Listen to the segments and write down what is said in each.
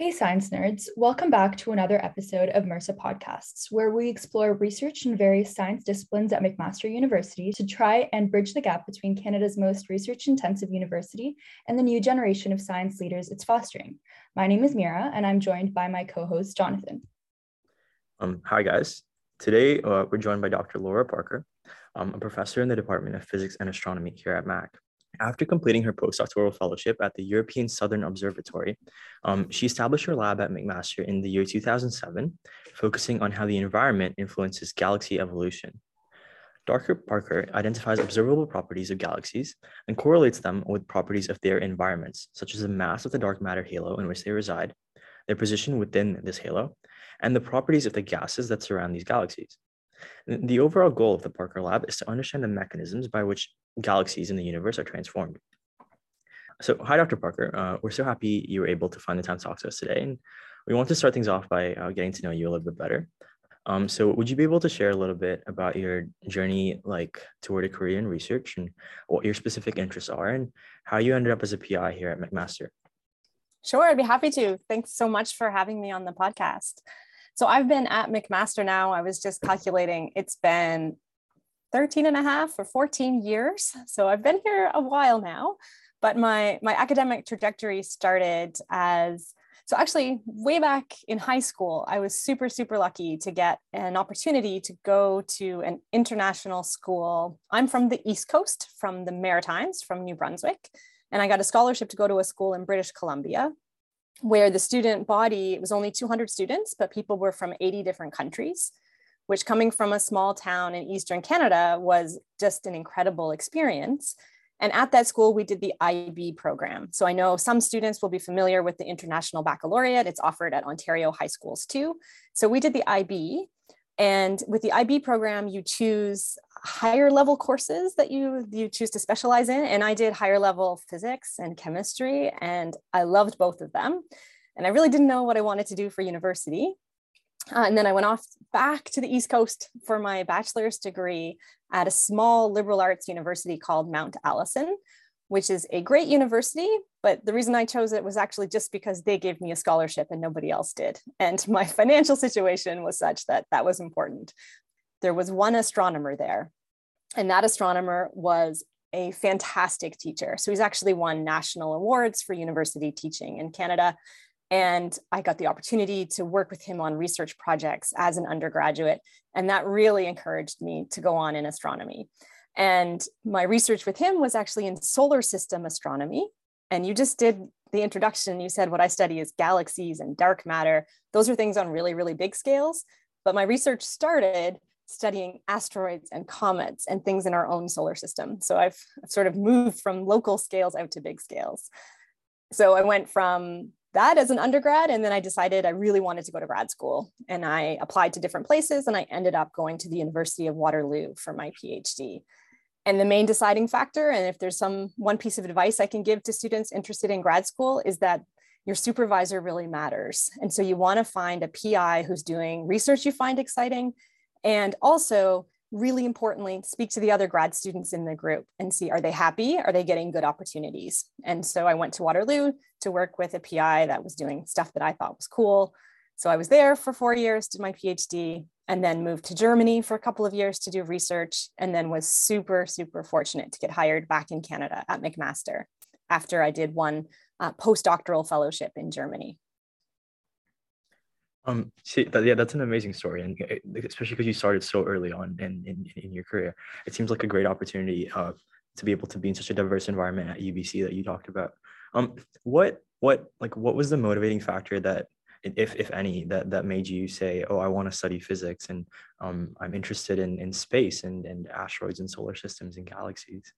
Hey science nerds, welcome back to another episode of MRSA Podcasts, where we explore research in various science disciplines at McMaster University to try and bridge the gap between Canada's most research-intensive university and the new generation of science leaders it's fostering. My name is Mira, and I'm joined by my co-host, Jonathan. Hi guys. Today, we're joined by Dr. Laura Parker, a professor in the Department of Physics and Astronomy here at Mac. After completing her postdoctoral fellowship at the European Southern Observatory, she established her lab at McMaster in the year 2007, focusing on how the environment influences galaxy evolution. Dr. Parker identifies observable properties of galaxies and correlates them with properties of their environments, such as the mass of the dark matter halo in which they reside, their position within this halo, and the properties of the gases that surround these galaxies. The overall goal of the Parker Lab is to understand the mechanisms by which galaxies in the universe are transformed. So, hi, Dr. Parker. We're so happy you were able to find the time to talk to us today. And we want to start things off by getting to know you a little bit better. So would you be able to share a little bit about your journey toward a career in research and what your specific interests are and how you ended up as a PI here at McMaster? Sure, I'd be happy to. Thanks so much for having me on the podcast. So I've been at McMaster now, I was just calculating, it's been 13 and a half or 14 years. So I've been here a while now, but my academic trajectory started as, so actually way back in high school, I was super lucky to get an opportunity to go to an international school. I'm from the East Coast, from the Maritimes, from New Brunswick, and I got a scholarship to go to a school in British Columbia, where the student body, it was only 200 students, but people were from 80 different countries, which coming from a small town in Eastern Canada was just an incredible experience. And at that school, we did the IB program. So I know some students will be familiar with the International Baccalaureate. It's offered at Ontario high schools too. So we did the IB. And with the IB program, you choose higher level courses that you choose to specialize in. And I did higher level physics and chemistry, and I loved both of them. And I really didn't know what I wanted to do for university. And then I went off back to the East Coast for my bachelor's degree at a small liberal arts university called Mount Allison, which is a great university, but the reason I chose it was actually just because they gave me a scholarship and nobody else did. And my financial situation was such that that was important. There was one astronomer there, and that astronomer was a fantastic teacher. So he's actually won national awards for university teaching in Canada. And I got the opportunity to work with him on research projects as an undergraduate. And that really encouraged me to go on in astronomy. And my research with him was actually in solar system astronomy. And you just did the introduction. You said what I study is galaxies and dark matter. Those are things on really big scales. But my research started studying asteroids and comets and things in our own solar system. So I've sort of moved from local scales out to big scales. So I went from that as an undergrad, and then I decided I really wanted to go to grad school. And I applied to different places, and I ended up going to the University of Waterloo for my PhD. And the main deciding factor, and if there's one piece of advice I can give to students interested in grad school, is that your supervisor really matters. And so you want to find a PI who's doing research you find exciting, and also, really importantly, speak to the other grad students in the group and see, are they happy? Are they getting good opportunities? And so I went to Waterloo to work with a PI that was doing stuff that I thought was cool. So I was there for 4 years, did my PhD, and then moved to Germany for a couple of years to do research, and then was super fortunate to get hired back in Canada at McMaster after I did one postdoctoral fellowship in Germany. That's an amazing story, and especially because you started so early on in your career. It seems like a great opportunity to be able to be in such a diverse environment at UBC that you talked about. What was the motivating factor that, if any, that made you say, oh, I want to study physics, and I'm interested in space and asteroids and solar systems and galaxies?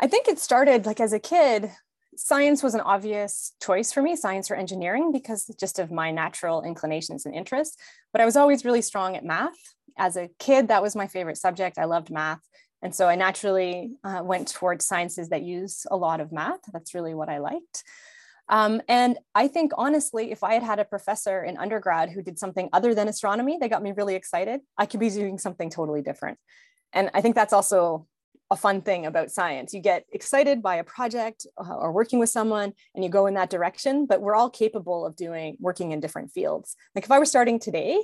I think it started as a kid. Science was an obvious choice for me, science or engineering, because just of my natural inclinations and interests. But I was always really strong at math. As a kid, that was my favorite subject. I loved math. And so I naturally went towards sciences that use a lot of math. That's really what I liked. And I think, honestly, if I had had a professor in undergrad who did something other than astronomy, they got me really excited, I could be doing something totally different. And I think that's also a fun thing about science. You get excited by a project or working with someone and you go in that direction, but we're all capable of working in different fields. Like if I were starting today,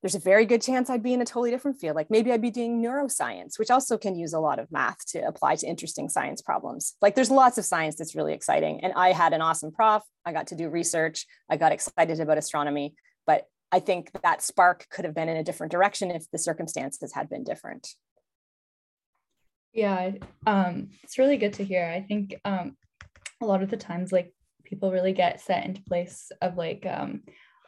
there's a very good chance I'd be in a totally different field. Like maybe I'd be doing neuroscience, which also can use a lot of math to apply to interesting science problems. Like there's lots of science that's really exciting. And I had an awesome prof. I got to do research. I got excited about astronomy, but I think that spark could have been in a different direction if the circumstances had been different. Yeah, it's really good to hear. I think a lot of the times, like people really get set into place of like,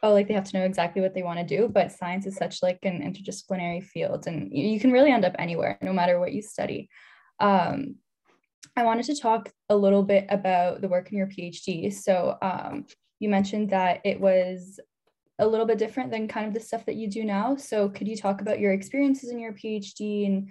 oh, like they have to know exactly what they want to do, but science is such like an interdisciplinary field and you can really end up anywhere, no matter what you study. I wanted to talk a little bit about the work in your PhD. So you mentioned that it was a little bit different than kind of the stuff that you do now. So could you talk about your experiences in your PhD and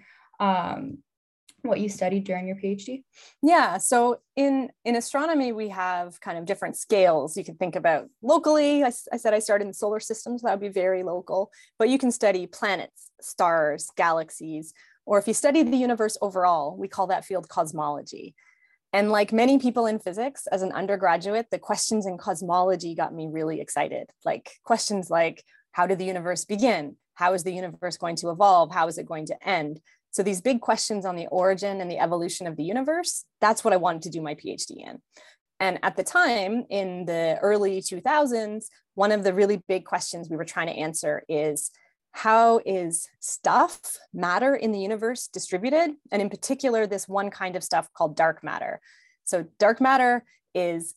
what you studied during your PhD? Yeah, so in astronomy, we have kind of different scales. You can think about locally, I said I started in the solar system, so that would be very local, but you can study planets, stars, galaxies, or if you study the universe overall, we call that field cosmology. And like many people in physics, as an undergraduate, the questions in cosmology got me really excited. Like questions like, how did the universe begin? How is the universe going to evolve? How is it going to end? So these big questions on the origin and the evolution of the universe, that's what I wanted to do my PhD in. And at the time, in the early 2000s, one of the really big questions we were trying to answer is, how is stuff, matter in the universe distributed? And in particular, this one kind of stuff called dark matter. So dark matter is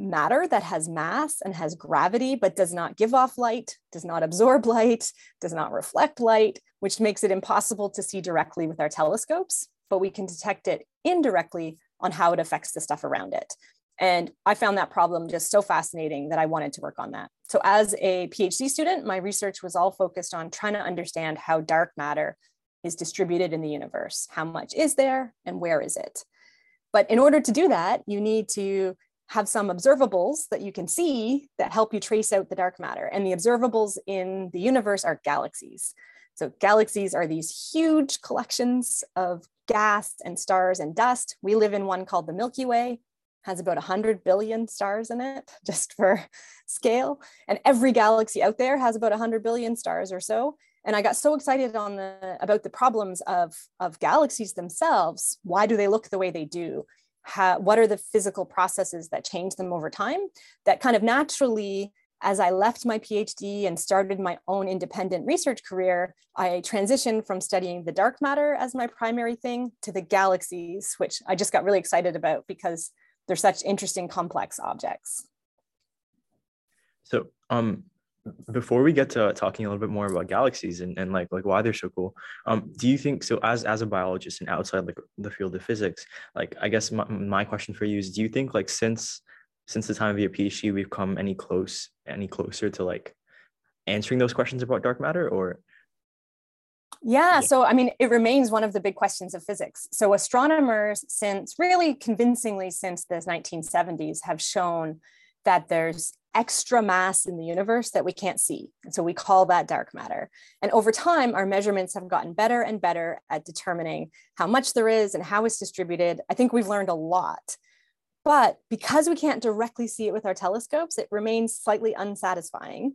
matter that has mass and has gravity, but does not give off light, does not absorb light, does not reflect light, which makes it impossible to see directly with our telescopes, but we can detect it indirectly on how it affects the stuff around it. And I found that problem just so fascinating that I wanted to work on that. So as a PhD student, my research was all focused on trying to understand how dark matter is distributed in the universe. How much is there and where is it? But in order to do that, you need to have some observables that you can see that help you trace out the dark matter. And the observables in the universe are galaxies. So galaxies are these huge collections of gas and stars and dust. We live in one called the Milky Way. Has about 100 billion stars in it, just for scale. And every galaxy out there has about 100 billion stars or so. And I got so excited about the problems of galaxies themselves. Why do they look the way they do? What are the physical processes that change them over time? That kind of naturally, as I left my PhD and started my own independent research career, I transitioned from studying the dark matter as my primary thing to the galaxies, which I just got really excited about because they're such interesting, complex objects. So before we get to talking a little bit more about galaxies and like why they're so cool, do you think, so as a biologist and outside like the field of physics, like I guess my question for you is, do you think like since the time of your PhD, we've come any closer to like answering those questions about dark matter or? Yeah, so I mean, it remains one of the big questions of physics. So astronomers since the 1970s have shown that there's extra mass in the universe that we can't see. And so we call that dark matter. And over time, our measurements have gotten better and better at determining how much there is and how it's distributed. I think we've learned a lot. But because we can't directly see it with our telescopes, it remains slightly unsatisfying.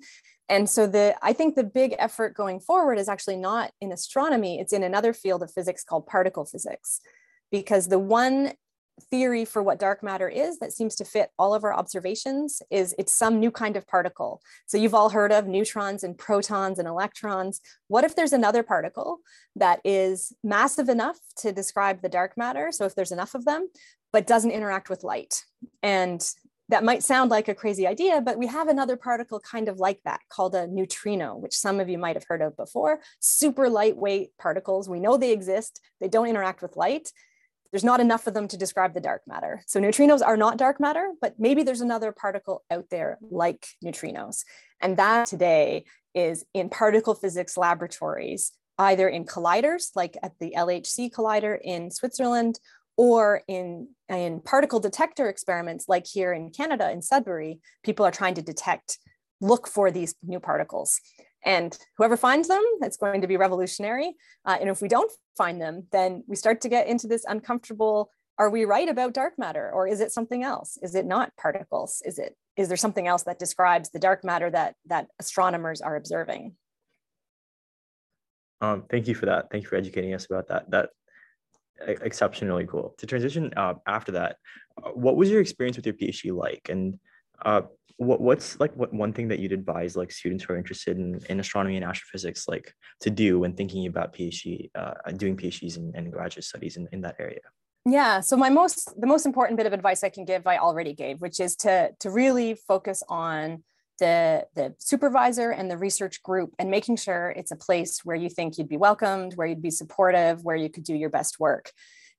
And so I think the big effort going forward is actually not in astronomy, it's in another field of physics called particle physics, because the one theory for what dark matter is that seems to fit all of our observations is it's some new kind of particle. So you've all heard of neutrons and protons and electrons. What if there's another particle that is massive enough to describe the dark matter? So if there's enough of them, but doesn't interact with light. And that might sound like a crazy idea, but we have another particle kind of like that called a neutrino, which some of you might have heard of before. Super lightweight particles. We know they exist. They don't interact with light. There's not enough of them to describe the dark matter. So neutrinos are not dark matter, but maybe there's another particle out there like neutrinos. And that today is in particle physics laboratories, either in colliders, like at the LHC collider in Switzerland, or in particle detector experiments, like here in Canada, in Sudbury, people are trying to look for these new particles. And whoever finds them, it's going to be revolutionary. And if we don't find them, then we start to get into this uncomfortable, are we right about dark matter? Or is it something else? Is it not particles? Is there something else that describes the dark matter that astronomers are observing? Thank you for that. Thank you for educating us about that. That's exceptionally cool. To transition after that, what was your experience with your PhD like? And what's one thing that you'd advise like students who are interested in astronomy and astrophysics like to do when thinking about PhD, doing PhDs and graduate studies in that area? Yeah, so the most important bit of advice I can give, I already gave, which is to really focus on the supervisor and the research group and making sure it's a place where you think you'd be welcomed, where you'd be supportive, where you could do your best work.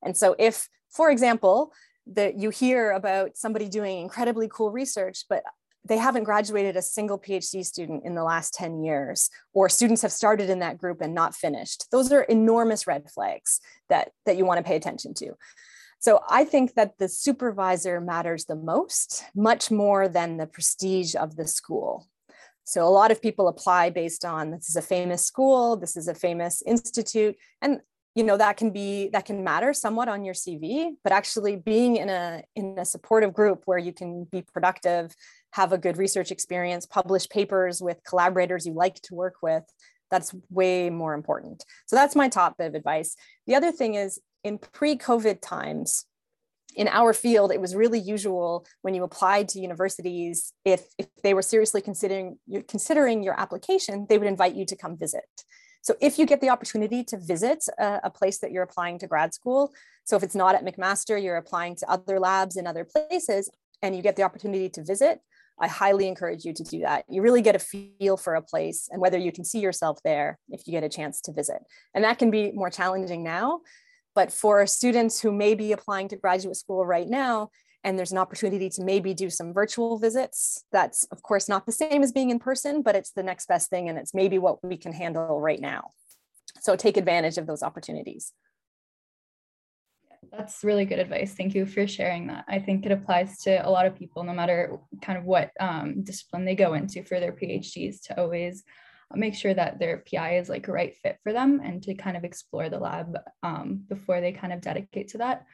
And so if, for example, that you hear about somebody doing incredibly cool research, but they haven't graduated a single PhD student in the last 10 years, or students have started in that group and not finished. Those are enormous red flags that you want to pay attention to. So I think that the supervisor matters the most, much more than the prestige of the school. So a lot of people apply based on, this is a famous school, this is a famous institute, and you know, that can matter somewhat on your CV, but actually being in a supportive group where you can be productive, have a good research experience, publish papers with collaborators you like to work with, that's way more important. So that's my top bit of advice. The other thing is, in pre-COVID times, in our field, it was really usual when you applied to universities, if they were seriously considering your application, they would invite you to come visit. So if you get the opportunity to visit a place that you're applying to grad school, so if it's not at McMaster, you're applying to other labs in other places, and you get the opportunity to visit, I highly encourage you to do that. You really get a feel for a place and whether you can see yourself there if you get a chance to visit. And that can be more challenging now, but for students who may be applying to graduate school right now, and there's an opportunity to maybe do some virtual visits. That's, of course, not the same as being in person, but it's the next best thing, and it's maybe what we can handle right now. So take advantage of those opportunities. That's really good advice. Thank you for sharing that. I think it applies to a lot of people, no matter kind of what discipline they go into for their PhDs, to always make sure that their PI is like a right fit for them and to kind of explore the lab before they kind of dedicate to that.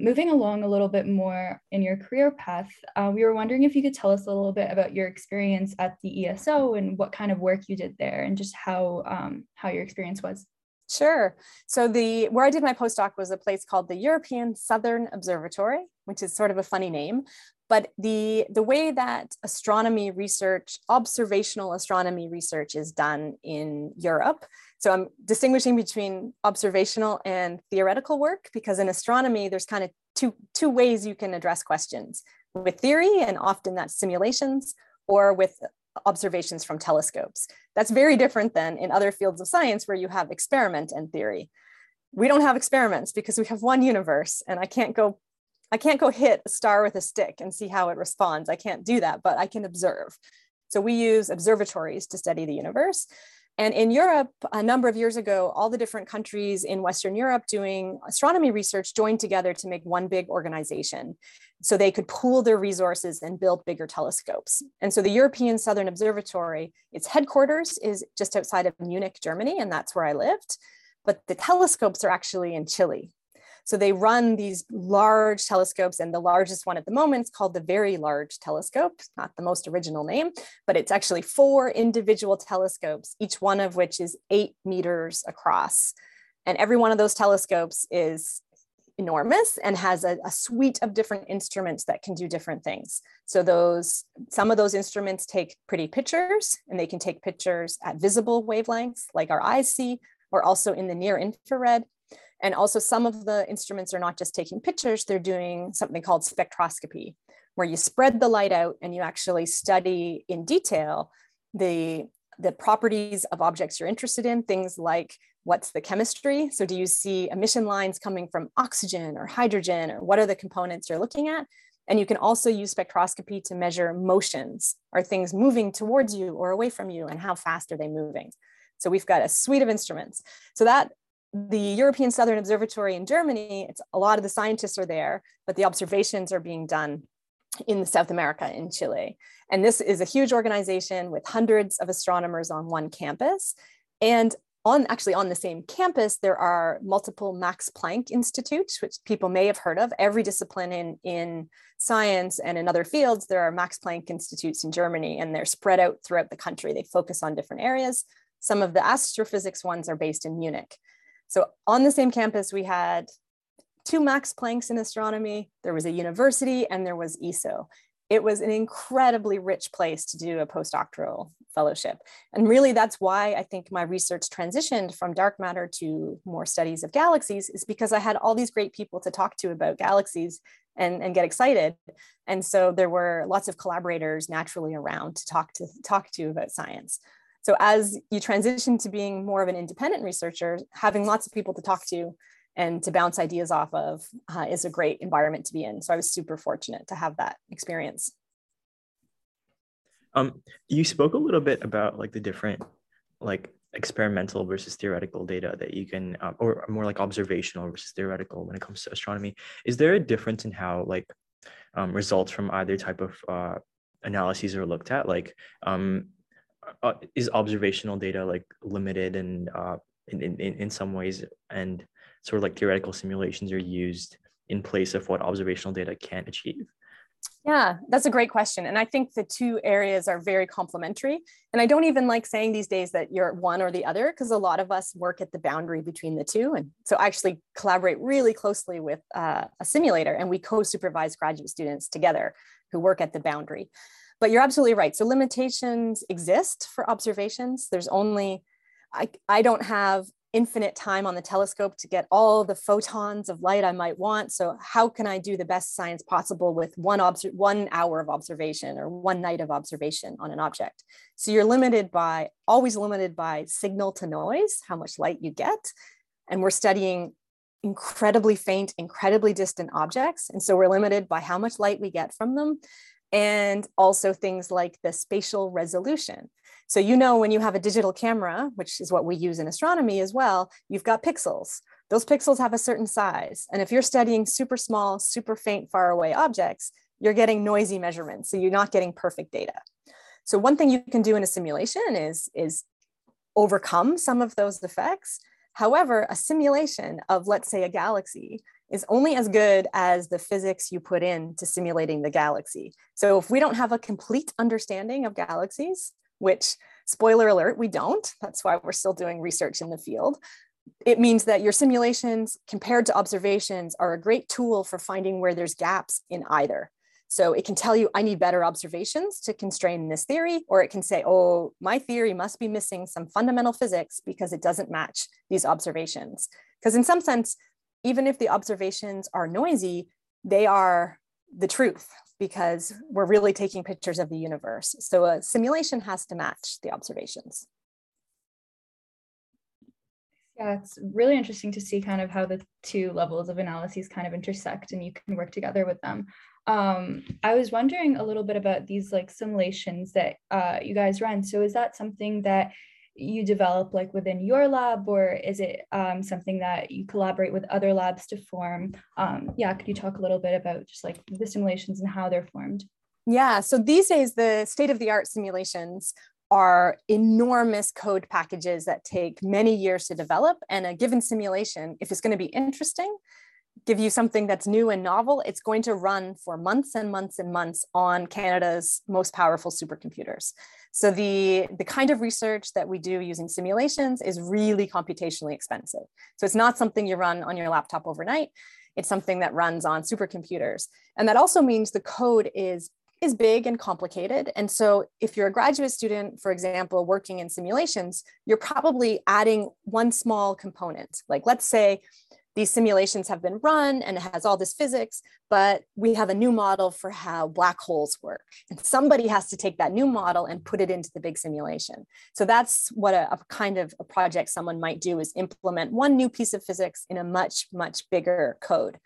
Moving along a little bit more in your career path, we were wondering if you could tell us a little bit about your experience at the ESO and what kind of work you did there and just how your experience was. Sure. So where I did my postdoc was a place called the European Southern Observatory, which is sort of a funny name, but the way that astronomy research, observational astronomy research is done in Europe. So I'm distinguishing between observational and theoretical work, because in astronomy, there's kind of two ways you can address questions: with theory, and often that's simulations, or with observations from telescopes. That's very different than in other fields of science where you have experiment and theory. We don't have experiments because we have one universe, and I can't go hit a star with a stick and see how it responds. I can't do that, but I can observe. So we use observatories to study the universe. And in Europe, a number of years ago, all the different countries in Western Europe doing astronomy research joined together to make one big organization, so they could pool their resources and build bigger telescopes. And so the European Southern Observatory, its headquarters is just outside of Munich, Germany, and that's where I lived. But the telescopes are actually in Chile. So they run these large telescopes, and the largest one at the moment is called the Very Large Telescope, not the most original name, but it's actually 4 individual telescopes, each one of which is 8 meters across. And every one of those telescopes is enormous and has a suite of different instruments that can do different things. So some of those instruments take pretty pictures, and they can take pictures at visible wavelengths like our eyes see, or also in the near infrared. And also some of the instruments are not just taking pictures, they're doing something called spectroscopy, where you spread the light out and you actually study in detail the properties of objects you're interested in, things like what's the chemistry. So do you see emission lines coming from oxygen or hydrogen, or what are the components you're looking at? And you can also use spectroscopy to measure motions. Are things moving towards you or away from you, and how fast are they moving? So we've got a suite of instruments. So that the European Southern Observatory in Germany, a lot of the scientists are there, but the observations are being done in South America, in Chile. And this is a huge organization with hundreds of astronomers on one campus. And on the same campus, there are multiple Max Planck Institutes, which people may have heard of. Every discipline in science and in other fields, there are Max Planck Institutes in Germany, and they're spread out throughout the country. They focus on different areas. Some of the astrophysics ones are based in Munich. So on the same campus, we had two Max Plancks in astronomy, there was a university, and there was ESO. It was an incredibly rich place to do a postdoctoral fellowship. And really, that's why I think my research transitioned from dark matter to more studies of galaxies, is because I had all these great people to talk to about galaxies and get excited. And so there were lots of collaborators naturally around to talk to about science. So as you transition to being more of an independent researcher, having lots of people to talk to and to bounce ideas off of is a great environment to be in. So I was super fortunate to have that experience. You spoke a little bit about like the different like experimental versus theoretical data that you can, or more like observational versus theoretical when it comes to astronomy. Is there a difference in how like results from either type of analyses are looked at? Like is observational data like limited and in some ways, and sort of like theoretical simulations are used in place of what observational data can achieve? Yeah, that's a great question. And I think the two areas are very complementary. And I don't even like saying these days that you're one or the other, because a lot of us work at the boundary between the two. And so I actually collaborate really closely with a simulator, and we co-supervise graduate students together who work at the boundary. But you're absolutely right. So limitations exist for observations. There's only, I don't have infinite time on the telescope to get all the photons of light I might want. So how can I do the best science possible with one hour of observation or one night of observation on an object? So you're always limited by signal to noise, how much light you get. And we're studying incredibly faint, incredibly distant objects. And so we're limited by how much light we get from them. And also things like the spatial resolution. So, you know, when you have a digital camera, which is what we use in astronomy as well, you've got pixels. Those pixels have a certain size. And if you're studying super small, super faint, faraway objects, you're getting noisy measurements. So you're not getting perfect data. So one thing you can do in a simulation is overcome some of those effects. However, a simulation of, let's say, a galaxy is only as good as the physics you put into simulating the galaxy. So if we don't have a complete understanding of galaxies, which, spoiler alert, we don't, that's why we're still doing research in the field, it means that your simulations compared to observations are a great tool for finding where there's gaps in either. So it can tell you, I need better observations to constrain this theory, or it can say, oh, my theory must be missing some fundamental physics because it doesn't match these observations. Because in some sense, even if the observations are noisy, they are the truth, because we're really taking pictures of the universe. So a simulation has to match the observations. Yeah, it's really interesting to see kind of how the two levels of analyses kind of intersect and you can work together with them. I was wondering a little bit about these like simulations that you guys run. So is that something that you develop like within your lab, or is it something that you collaborate with other labs to form? Could you talk a little bit about just like the simulations and how they're formed? Yeah, so these days the state-of-the-art simulations are enormous code packages that take many years to develop, and a given simulation, if it's going to be interesting, give you something that's new and novel, it's going to run for months and months and months on Canada's most powerful supercomputers. So the kind of research that we do using simulations is really computationally expensive. So it's not something you run on your laptop overnight. It's something that runs on supercomputers. And that also means the code is big and complicated. And so if you're a graduate student, for example, working in simulations, you're probably adding one small component. Like, let's say these simulations have been run and it has all this physics, but we have a new model for how black holes work. And somebody has to take that new model and put it into the big simulation. So that's what a kind of a project someone might do, is implement one new piece of physics in a much, much bigger code.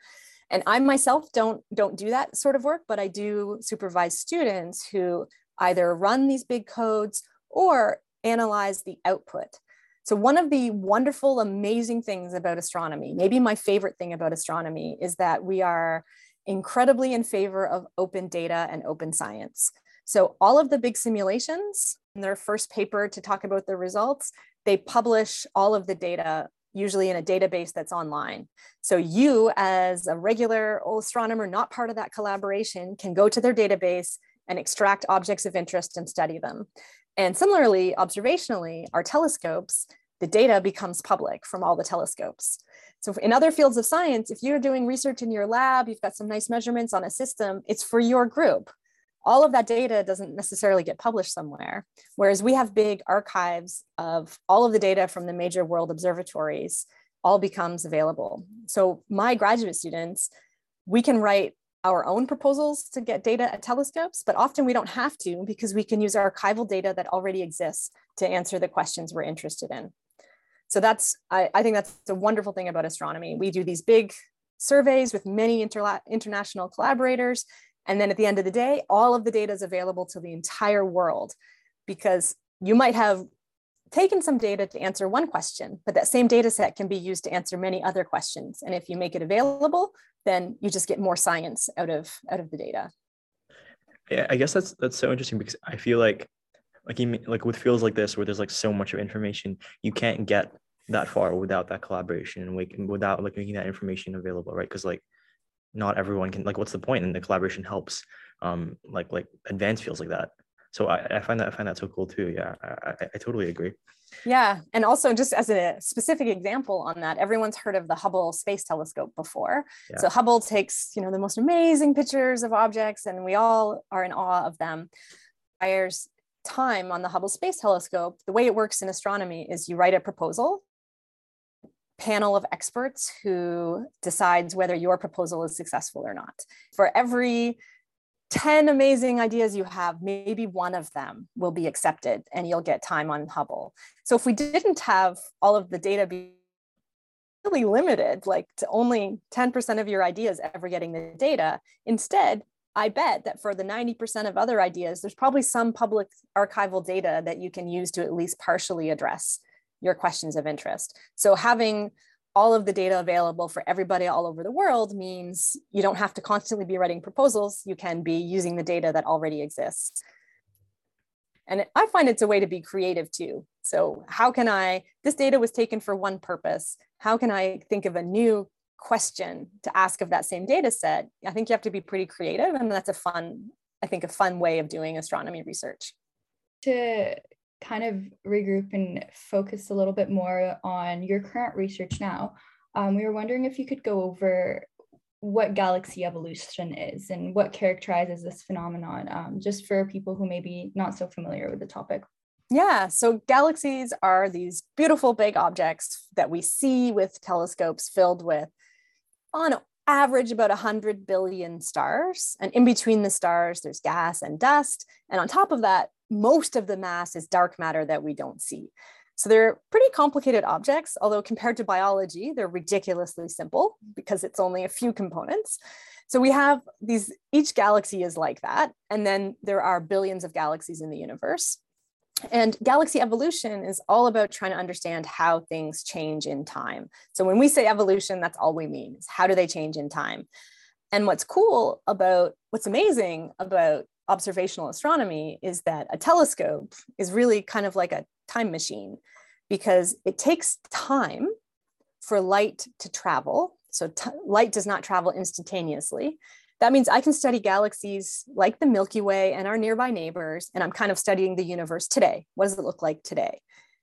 And I myself don't do that sort of work, but I do supervise students who either run these big codes or analyze the output. So one of the wonderful, amazing things about astronomy, maybe my favorite thing about astronomy, is that we are incredibly in favor of open data and open science. So all of the big simulations, in their first paper to talk about the results, they publish all of the data, usually in a database that's online. So you, as a regular astronomer not part of that collaboration, can go to their database and extract objects of interest and study them. And similarly, observationally, our telescopes, the data becomes public from all the telescopes. So in other fields of science, if you're doing research in your lab, you've got some nice measurements on a system, it's for your group. All of that data doesn't necessarily get published somewhere, whereas we have big archives of all of the data from the major world observatories, all becomes available. So my graduate students, we can write our own proposals to get data at telescopes, but often we don't have to because we can use archival data that already exists to answer the questions we're interested in. So that's, I think that's the wonderful thing about astronomy. We do these big surveys with many international collaborators. And then at the end of the day, all of the data is available to the entire world, because you might have taken some data to answer one question, but that same data set can be used to answer many other questions. And if you make it available, then you just get more science out of the data. Yeah, I guess that's so interesting, because I feel like with fields like this, where there's like so much of information, you can't get that far without that collaboration and without like making that information available, right? Because like not everyone can, like, what's the point? And the collaboration helps like advance fields like that. So I find that so cool too. Yeah, I totally agree. Yeah. And also just as a specific example on that, everyone's heard of the Hubble Space Telescope before. Yeah. So Hubble takes, the most amazing pictures of objects, and we all are in awe of them. Requires time on the Hubble Space Telescope. The way it works in astronomy is you write a proposal, panel of experts who decides whether your proposal is successful or not. For every 10 amazing ideas you have, maybe one of them will be accepted and you'll get time on Hubble. So if we didn't have all of the data be really limited, like to only 10% of your ideas ever getting the data, instead, I bet that for the 90% of other ideas, there's probably some public archival data that you can use to at least partially address your questions of interest. So having all of the data available for everybody all over the world means you don't have to constantly be writing proposals. You can be using the data that already exists. And I find it's a way to be creative too. So this data was taken for one purpose. How can I think of a new question to ask of that same data set? I think you have to be pretty creative, and that's a fun way of doing astronomy research. To kind of regroup and focus a little bit more on your current research now, we were wondering if you could go over what galaxy evolution is and what characterizes this phenomenon, just for people who may be not so familiar with the topic. Yeah, so galaxies are these beautiful big objects that we see with telescopes filled with, on average, about 100 billion stars. And in between the stars, there's gas and dust. And on top of that, most of the mass is dark matter that we don't see. So they're pretty complicated objects, although compared to biology, they're ridiculously simple because it's only a few components. So we have these, each galaxy is like that. And then there are billions of galaxies in the universe. And galaxy evolution is all about trying to understand how things change in time. So when we say evolution, that's all we mean, is how do they change in time? And what's amazing about observational astronomy is that a telescope is really kind of like a time machine, because it takes time for light to travel. So light does not travel instantaneously. That means I can study galaxies like the Milky Way and our nearby neighbors, and I'm kind of studying the universe today. What does it look like today?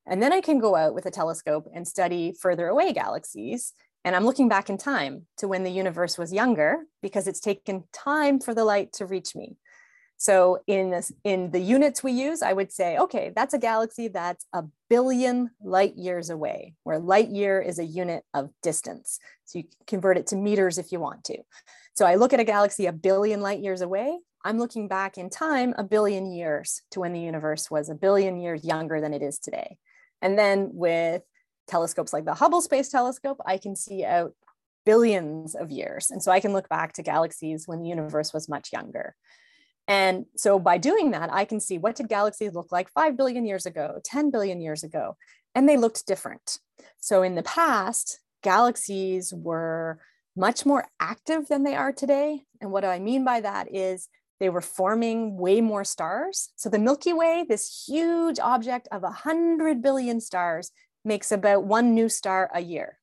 And then I can go out with a telescope and study further away galaxies, and I'm looking back in time to when the universe was younger, because it's taken time for the light to reach me. So in the units we use, I would say, okay, that's a galaxy that's 1 billion light years away, where light year is a unit of distance. So you can convert it to meters if you want to. So I look at a galaxy 1 billion light years away. I'm looking back in time 1 billion years to when the universe was 1 billion years younger than it is today. And then with telescopes like the Hubble Space Telescope, I can see out billions of years. And so I can look back to galaxies when the universe was much younger. And so by doing that, I can see what did galaxies look like 5 billion years ago, 10 billion years ago, and they looked different. So in the past, galaxies were much more active than they are today. And what do I mean by that is they were forming way more stars. So the Milky Way, this huge object of 100 billion stars, makes about one new star a year.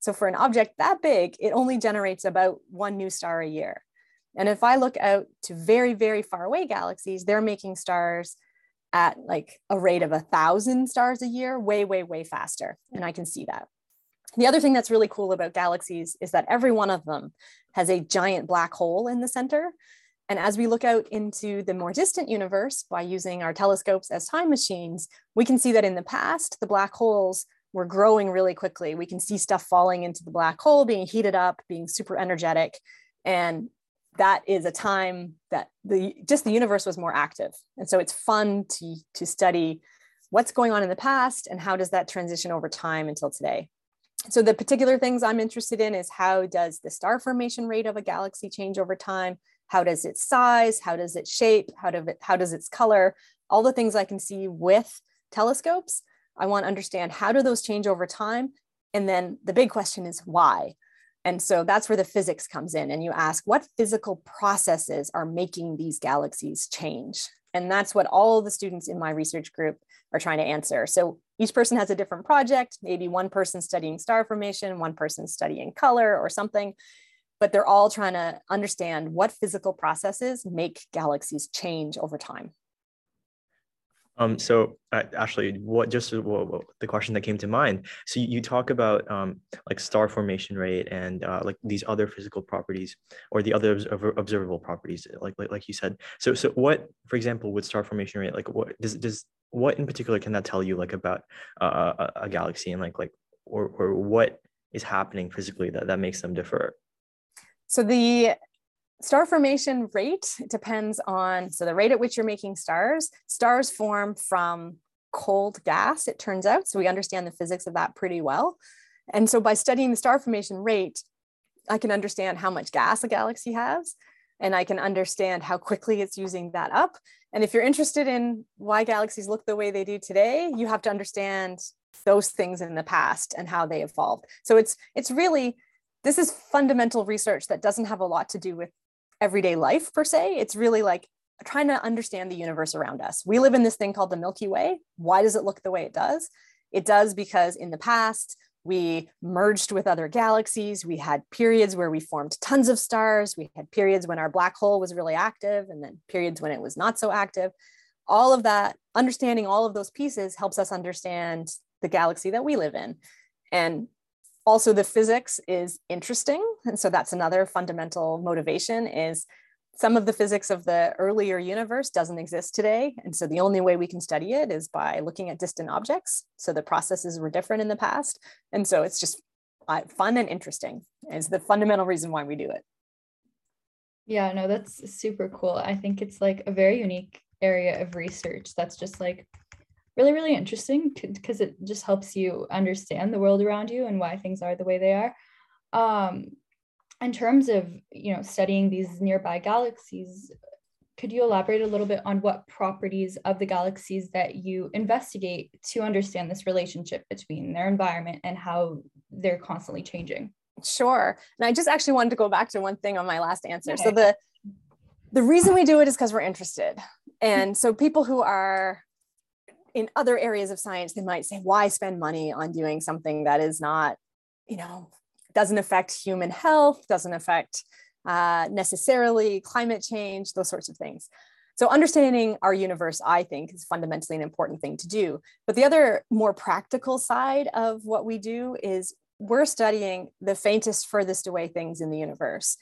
So for an object that big, it only generates about one new star a year. And if I look out to very, very far away galaxies, they're making stars at like a rate of 1,000 stars a year, way, way, way faster. And I can see that. The other thing that's really cool about galaxies is that every one of them has a giant black hole in the center. And as we look out into the more distant universe by using our telescopes as time machines, we can see that in the past, the black holes were growing really quickly. We can see stuff falling into the black hole, being heated up, being super energetic. And that is a time that just the universe was more active. And so it's fun to study what's going on in the past and how does that transition over time until today. So the particular things I'm interested in is how does the star formation rate of a galaxy change over time? How does its size? How does its shape? How does its color? All the things I can see with telescopes, I want to understand how do those change over time? And then the big question is why? And so that's where the physics comes in, and you ask what physical processes are making these galaxies change? And that's what all the students in my research group are trying to answer. So each person has a different project, maybe one person studying star formation, one person studying color or something. But they're all trying to understand what physical processes make galaxies change over time. Ashley, the question that came to mind. So you talk about like star formation rate and like these other physical properties or the other observable properties, like you said. So what, for example, with star formation rate, like what does what in particular can that tell you like about a galaxy and or what is happening physically that makes them differ? So the star formation rate depends on, so the rate at which you're making stars. Stars form from cold gas, it turns out. So we understand the physics of that pretty well. And so by studying the star formation rate, I can understand how much gas a galaxy has, and I can understand how quickly it's using that up. And if you're interested in why galaxies look the way they do today, you have to understand those things in the past and how they evolved. So it's really, this is fundamental research that doesn't have a lot to do with everyday life per se. It's really like trying to understand the universe around us. We live in this thing called the Milky Way. Why does it look the way it does? It does because in the past, we merged with other galaxies. We had periods where we formed tons of stars. We had periods when our black hole was really active and then periods when it was not so active. All of that, understanding all of those pieces helps us understand the galaxy that we live in. And also, the physics is interesting, and so that's another fundamental motivation is some of the physics of the earlier universe doesn't exist today, and so the only way we can study it is by looking at distant objects, so the processes were different in the past, and so it's just fun and interesting is the fundamental reason why we do it. Yeah, no, that's super cool. I think it's like a very unique area of research that's just like really, really interesting because it just helps you understand the world around you and why things are the way they are. In terms of, you know, studying these nearby galaxies, could you elaborate a little bit on what properties of the galaxies that you investigate to understand this relationship between their environment and how they're constantly changing? Sure. And I just actually wanted to go back to one thing on my last answer. Okay. So the reason we do it is because we're interested. And so people who are in other areas of science, they might say, why spend money on doing something that is not, you know, doesn't affect human health, doesn't affect necessarily climate change, those sorts of things. So understanding our universe, I think, is fundamentally an important thing to do. But the other more practical side of what we do is we're studying the faintest, furthest away things in the universe.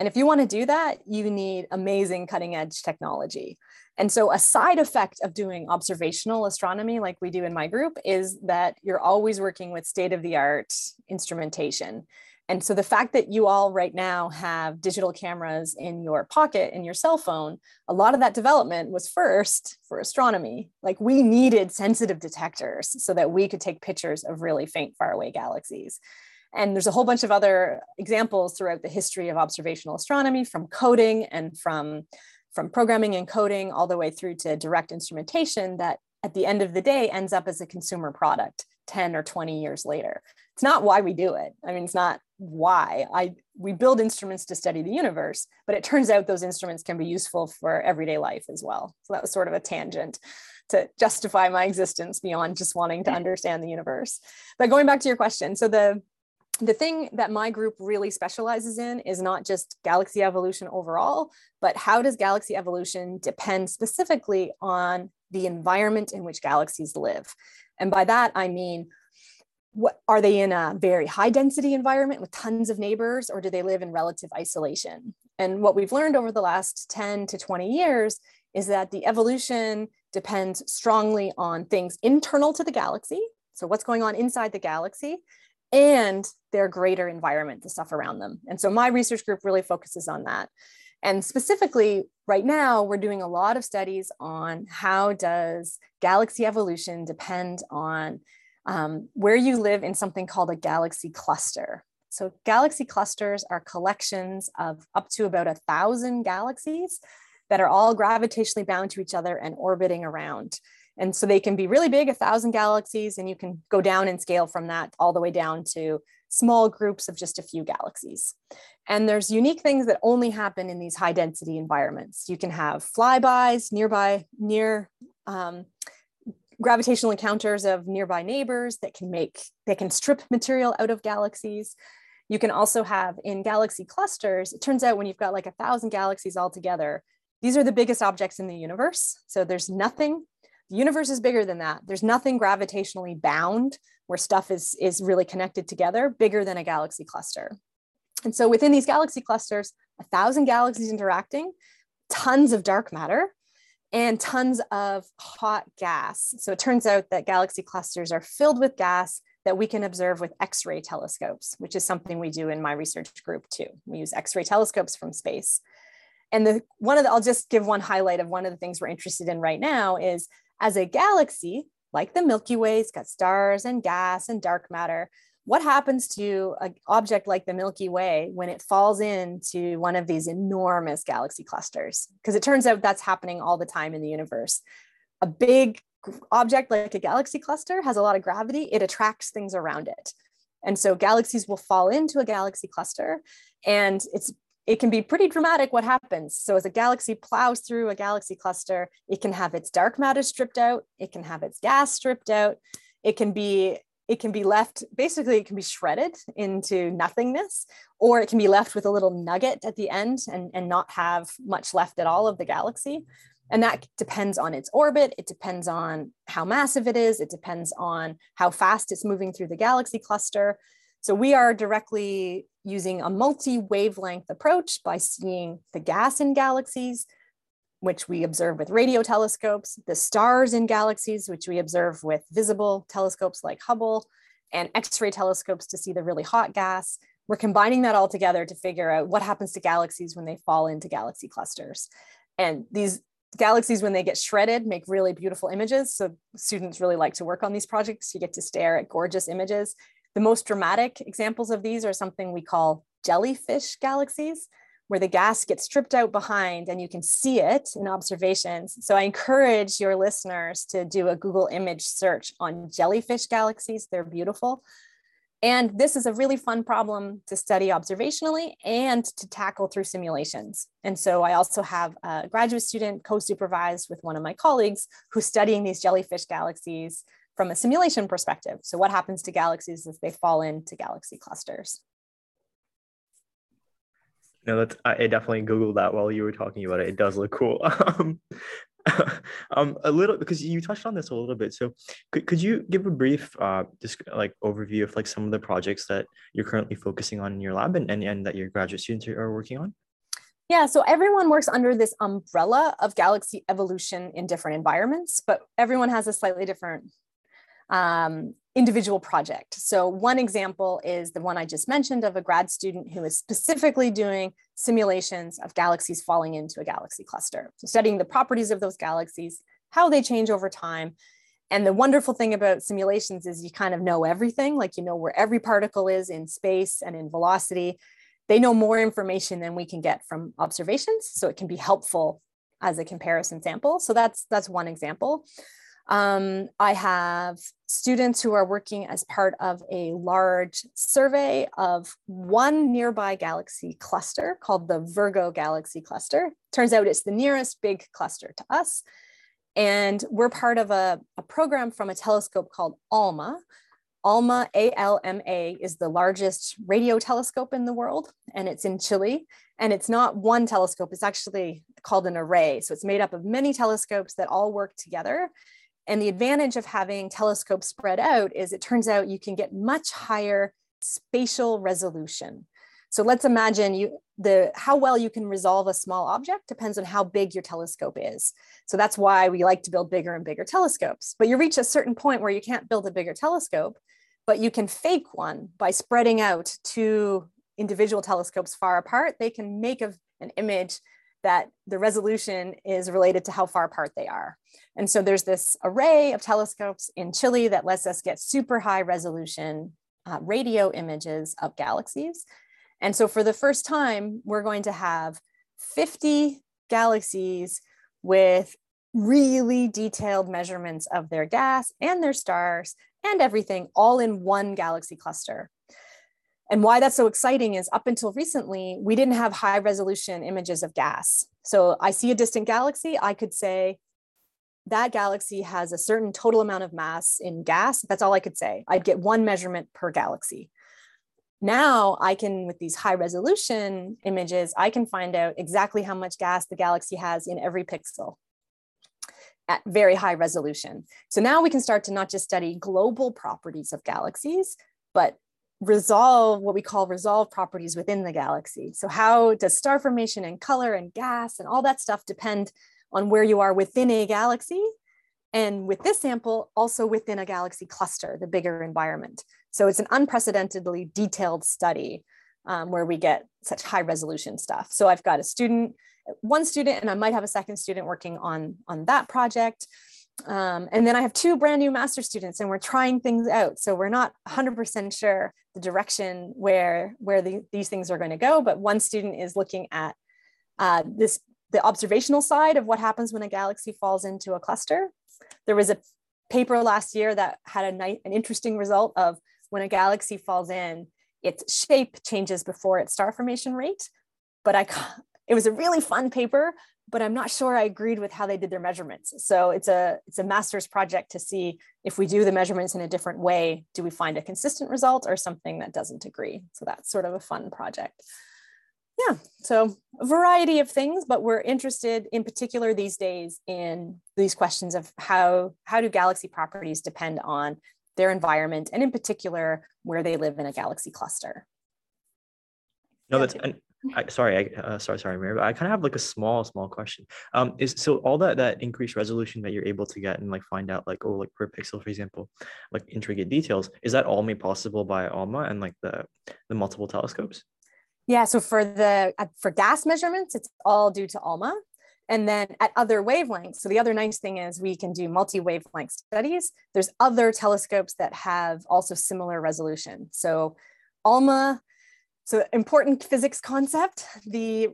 And if you want to do that, you need amazing cutting edge technology. And so a side effect of doing observational astronomy like we do in my group is that you're always working with state-of-the-art instrumentation. And so the fact that you all right now have digital cameras in your pocket, in your cell phone, a lot of that development was first for astronomy. Like we needed sensitive detectors so that we could take pictures of really faint, faraway galaxies. And there's a whole bunch of other examples throughout the history of observational astronomy, from coding and from programming and coding all the way through to direct instrumentation that at the end of the day ends up as a consumer product. 10 or 20 years later. It's not why we do it. I mean, it's not why. We build instruments to study the universe, but it turns out those instruments can be useful for everyday life as well. So that was sort of a tangent to justify my existence beyond just wanting to understand the universe. But going back to your question, so the thing that my group really specializes in is not just galaxy evolution overall, but how does galaxy evolution depend specifically on the environment in which galaxies live? And by that, I mean, what, are they in a very high density environment with tons of neighbors, or do they live in relative isolation? And what we've learned over the last 10 to 20 years is that the evolution depends strongly on things internal to the galaxy. So what's going on inside the galaxy, and their greater environment, the stuff around them. And so my research group really focuses on that. And specifically right now, we're doing a lot of studies on how does galaxy evolution depend on where you live in something called a galaxy cluster. So galaxy clusters are collections of up to about 1,000 galaxies that are all gravitationally bound to each other and orbiting around. And so they can be really big, 1,000 galaxies, and you can go down and scale from that all the way down to small groups of just a few galaxies. And there's unique things that only happen in these high density environments. You can have flybys, near gravitational encounters of nearby neighbors that can strip material out of galaxies. You can also have in galaxy clusters, it turns out when you've got like 1,000 galaxies all together, these are the biggest objects in the universe. So there's nothing. The universe is bigger than that. There's nothing gravitationally bound where stuff is really connected together, bigger than a galaxy cluster. And so within these galaxy clusters, 1,000 galaxies interacting, tons of dark matter, and tons of hot gas. So it turns out that galaxy clusters are filled with gas that we can observe with X-ray telescopes, which is something we do in my research group too. We use X-ray telescopes from space. And I'll just give one highlight of one of the things we're interested in right now is, as a galaxy, like the Milky Way, it's got stars and gas and dark matter. What happens to an object like the Milky Way when it falls into one of these enormous galaxy clusters? Because it turns out that's happening all the time in the universe. A big object like a galaxy cluster has a lot of gravity. It attracts things around it. And so galaxies will fall into a galaxy cluster, and it can be pretty dramatic what happens. So as a galaxy plows through a galaxy cluster, it can have its dark matter stripped out, it can have its gas stripped out, it can be left, basically it can be shredded into nothingness, or it can be left with a little nugget at the end and not have much left at all of the galaxy. And that depends on its orbit, it depends on how massive it is, it depends on how fast it's moving through the galaxy cluster. So we are directly using a multi-wavelength approach by seeing the gas in galaxies, which we observe with radio telescopes, the stars in galaxies, which we observe with visible telescopes like Hubble, and X-ray telescopes to see the really hot gas. We're combining that all together to figure out what happens to galaxies when they fall into galaxy clusters. And these galaxies, when they get shredded, make really beautiful images. So students really like to work on these projects. You get to stare at gorgeous images. The most dramatic examples of these are something we call jellyfish galaxies, where the gas gets stripped out behind and you can see it in observations. So I encourage your listeners to do a Google image search on jellyfish galaxies. They're beautiful. And this is a really fun problem to study observationally and to tackle through simulations. And so I also have a graduate student co-supervised with one of my colleagues who's studying these jellyfish galaxies from a simulation perspective. So what happens to galaxies as they fall into galaxy clusters? No, I definitely Googled that while you were talking about it. It does look cool. A little, because you touched on this a little bit. So could you give a brief overview of like some of the projects that you're currently focusing on in your lab and that your graduate students are working on? Yeah, so everyone works under this umbrella of galaxy evolution in different environments, but everyone has a slightly different individual project. So one example is the one I just mentioned of a grad student who is specifically doing simulations of galaxies falling into a galaxy cluster. So studying the properties of those galaxies, how they change over time. And the wonderful thing about simulations is you kind of know everything, like you know where every particle is in space and in velocity. They know more information than we can get from observations. So it can be helpful as a comparison sample. So that's one example. I have students who are working as part of a large survey of one nearby galaxy cluster called the Virgo Galaxy Cluster. Turns out it's the nearest big cluster to us. And we're part of a program from a telescope called ALMA. ALMA, A-L-M-A, is the largest radio telescope in the world, and it's in Chile. And it's not one telescope, it's actually called an array. So it's made up of many telescopes that all work together. And the advantage of having telescopes spread out is it turns out you can get much higher spatial resolution. So let's imagine how well you can resolve a small object depends on how big your telescope is. So that's why we like to build bigger and bigger telescopes. But you reach a certain point where you can't build a bigger telescope, but you can fake one by spreading out two individual telescopes far apart. They can make an image that the resolution is related to how far apart they are. And so there's this array of telescopes in Chile that lets us get super high resolution radio images of galaxies. And so for the first time, we're going to have 50 galaxies with really detailed measurements of their gas and their stars and everything all in one galaxy cluster. And why that's so exciting is up until recently, we didn't have high resolution images of gas. So I see a distant galaxy, I could say that galaxy has a certain total amount of mass in gas. That's all I could say. I'd get one measurement per galaxy. Now I can, with these high resolution images, I can find out exactly how much gas the galaxy has in every pixel at very high resolution. So now we can start to not just study global properties of galaxies, but resolve what we call resolve properties within the galaxy. So how does star formation and color and gas and all that stuff depend on where you are within a galaxy? And with this sample, also within a galaxy cluster, the bigger environment. So it's an unprecedentedly detailed study where we get such high resolution stuff. So I've got one student, and I might have a second student working on that project. And then I have two brand new master students, and we're trying things out. So we're not 100% sure the direction where these things are going to go, but one student is looking at the observational side of what happens when a galaxy falls into a cluster. There was a paper last year that had an interesting result of when a galaxy falls in, its shape changes before its star formation rate. But it was a really fun paper, but I'm not sure I agreed with how they did their measurements. So it's a master's project to see if we do the measurements in a different way, do we find a consistent result or something that doesn't agree? So that's sort of a fun project. Yeah, so a variety of things, but we're interested in particular these days in these questions of how do galaxy properties depend on their environment and in particular, where they live in a galaxy cluster. No, that's, sorry, Mary, but I kind of have like a small question. So all that increased resolution that you're able to get and like find out like, oh, like per pixel, for example, like intricate details, is that all made possible by ALMA and like the multiple telescopes? Yeah, so for gas measurements, it's all due to ALMA. And then at other wavelengths, so the other nice thing is we can do multi-wavelength studies. There's other telescopes that have also similar resolution. So ALMA, so important physics concept, the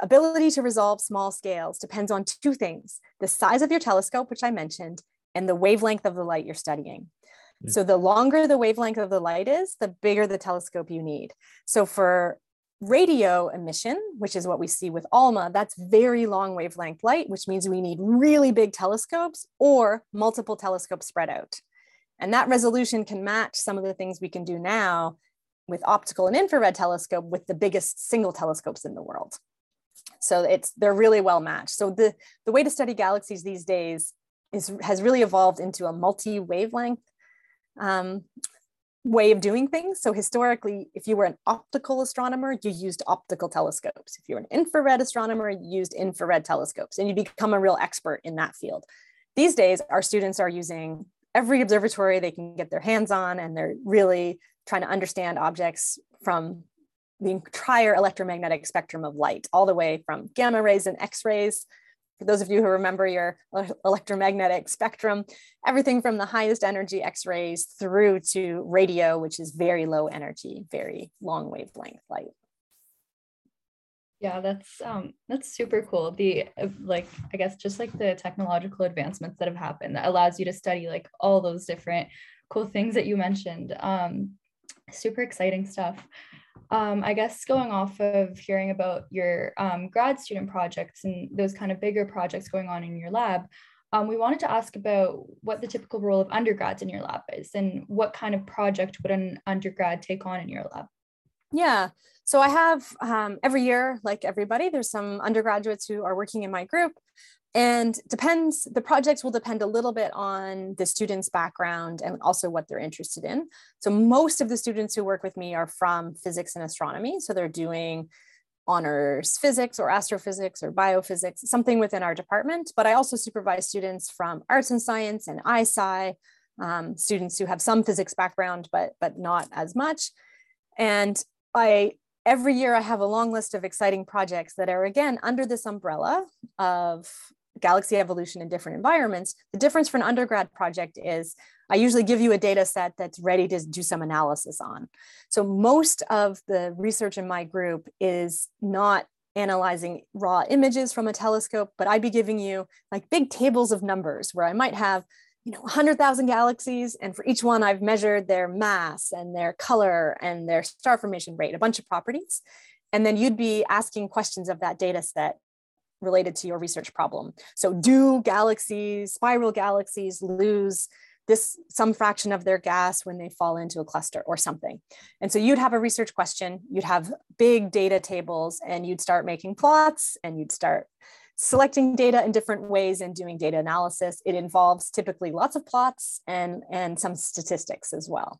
ability to resolve small scales depends on two things, the size of your telescope, which I mentioned, and the wavelength of the light you're studying. So the longer the wavelength of the light is, the bigger the telescope you need. So for radio emission, which is what we see with ALMA, that's very long wavelength light, which means we need really big telescopes or multiple telescopes spread out. And that resolution can match some of the things we can do now with optical and infrared telescope with the biggest single telescopes in the world. So they're really well matched. So the way to study galaxies these days has really evolved into a multi-wavelength way of doing things. So historically, if you were an optical astronomer, you used optical telescopes. If you're an infrared astronomer, you used infrared telescopes, and you become a real expert in that field. These days, our students are using every observatory they can get their hands on, and they're really trying to understand objects from the entire electromagnetic spectrum of light, all the way from gamma rays and X-rays. For those of you who remember your electromagnetic spectrum, everything from the highest energy X-rays through to radio, which is very low energy, very long wavelength light. Yeah, that's super cool. The I guess just like the technological advancements that have happened that allows you to study like all those different cool things that you mentioned. Super exciting stuff. I guess going off of hearing about your grad student projects and those kind of bigger projects going on in your lab, we wanted to ask about what the typical role of undergrads in your lab is and what kind of project would an undergrad take on in your lab? Yeah, so I have every year, like everybody, there's some undergraduates who are working in my group, and depends, the projects will depend a little bit on the student's background and also what they're interested in. So most of the students who work with me are from physics and astronomy. So they're doing honors physics or astrophysics or biophysics, something within our department. But I also supervise students from arts and science and iSci, students who have some physics background, but not as much. And every year I have a long list of exciting projects that are, again, under this umbrella of galaxy evolution in different environments. The difference for an undergrad project is I usually give you a data set that's ready to do some analysis on. So most of the research in my group is not analyzing raw images from a telescope, but I'd be giving you like big tables of numbers where I might have 100,000 galaxies, and for each one I've measured their mass and their color and their star formation rate, a bunch of properties. And then you'd be asking questions of that data set related to your research problem. So do galaxies, spiral galaxies, lose some fraction of their gas when they fall into a cluster or something? And so you'd have a research question, you'd have big data tables, and you'd start making plots, and you'd start selecting data in different ways and doing data analysis. It involves typically lots of plots and some statistics as well.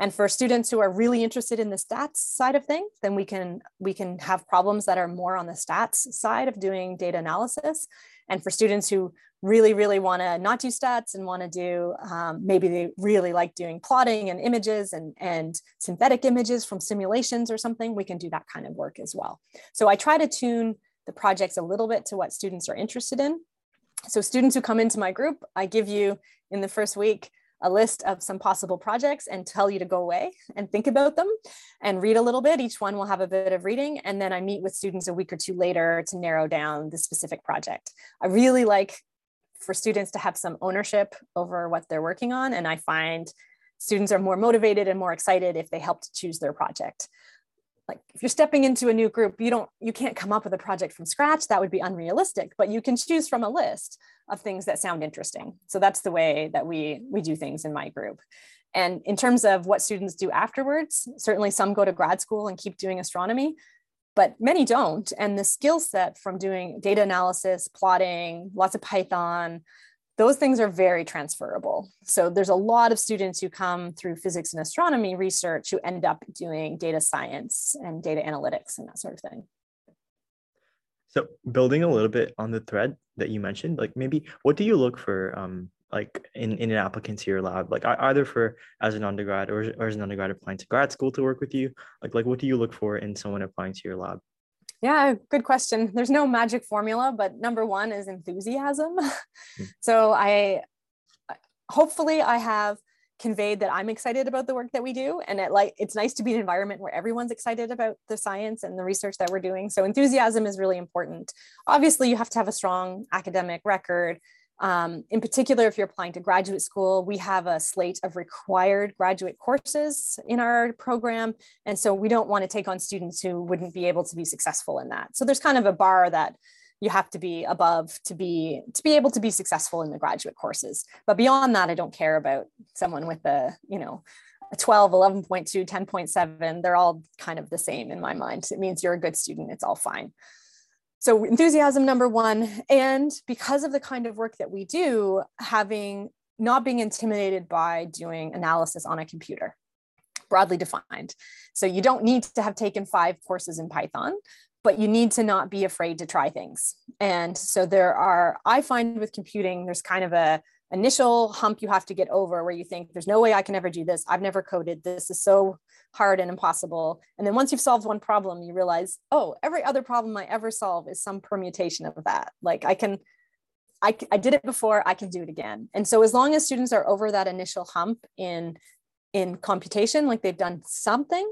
And for students who are really interested in the stats side of things, then we can have problems that are more on the stats side of doing data analysis. And for students who really, really want to not do stats and want to do, maybe they really like doing plotting and images and synthetic images from simulations or something, we can do that kind of work as well. So I try to tune the projects a little bit to what students are interested in. So students who come into my group, I give you in the first week a list of some possible projects and tell you to go away and think about them and read a little bit. Each one will have a bit of reading. And then I meet with students a week or two later to narrow down the specific project. I really like for students to have some ownership over what they're working on. And I find students are more motivated and more excited if they help to choose their project. Like if you're stepping into a new group, you can't come up with a project from scratch. That would be unrealistic, but you can choose from a list of things that sound interesting. So that's the way that we do things in my group. And in terms of what students do afterwards, certainly some go to grad school and keep doing astronomy, but many don't. And the skill set from doing data analysis, plotting, lots of Python, those things are very transferable. So there's a lot of students who come through physics and astronomy research who end up doing data science and data analytics and that sort of thing. So building a little bit on the thread that you mentioned, like maybe what do you look for in an applicant to your lab? Like either for as an undergrad or as an undergrad applying to grad school to work with you, like what do you look for in someone applying to your lab? Yeah, good question. There's no magic formula, but number one is enthusiasm. So hopefully I have conveyed that I'm excited about the work that we do. And it's nice to be in an environment where everyone's excited about the science and the research that we're doing. So enthusiasm is really important. Obviously, you have to have a strong academic record. In particular, if you're applying to graduate school, we have a slate of required graduate courses in our program. And so we don't want to take on students who wouldn't be able to be successful in that. So there's kind of a bar that you have to be above to be able to be successful in the graduate courses. But beyond that, I don't care about someone with a 12, 11.2, 10.7. They're all kind of the same in my mind. It means you're a good student. It's all fine. So enthusiasm, number one, and because of the kind of work that we do, not being intimidated by doing analysis on a computer, broadly defined. So you don't need to have taken 5 courses in Python, but you need to not be afraid to try things. And so I find with computing, there's kind of a initial hump you have to get over where you think there's no way I can ever do this. I've never coded. This is so hard and impossible. And then once you've solved one problem, you realize, oh, every other problem I ever solve is some permutation of that. Like I did it before, I can do it again. And so as long as students are over that initial hump in computation, like they've done something,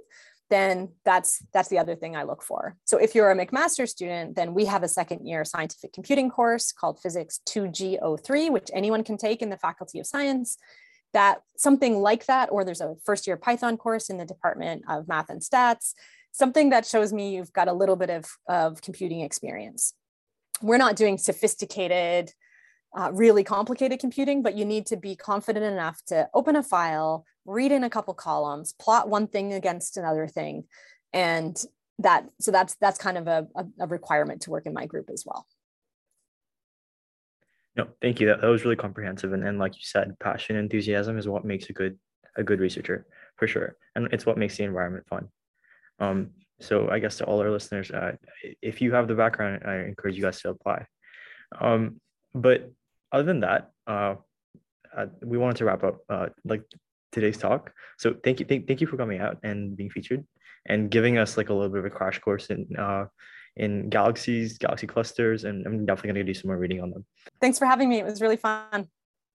then that's the other thing I look for. So if you're a McMaster student, then we have a second year scientific computing course called Physics 2G03, which anyone can take in the Faculty of Science, that something like that, or there's a first year Python course in the Department of Math and Stats, something that shows me you've got a little bit of computing experience. We're not doing sophisticated, really complicated computing, but you need to be confident enough to open a file, read in a couple columns, plot one thing against another thing. And that, so that's kind of a requirement to work in my group as well. No, thank you. That was really comprehensive. And like you said, passion and enthusiasm is what makes a good researcher for sure. And it's what makes the environment fun. So I guess to all our listeners, if you have the background, I encourage you guys to apply. But other than that, we wanted to wrap up like today's talk. So thank you for coming out and being featured and giving us like a little bit of a crash course in galaxy clusters. And I'm definitely going to do some more reading on them. Thanks for having me. It was really fun.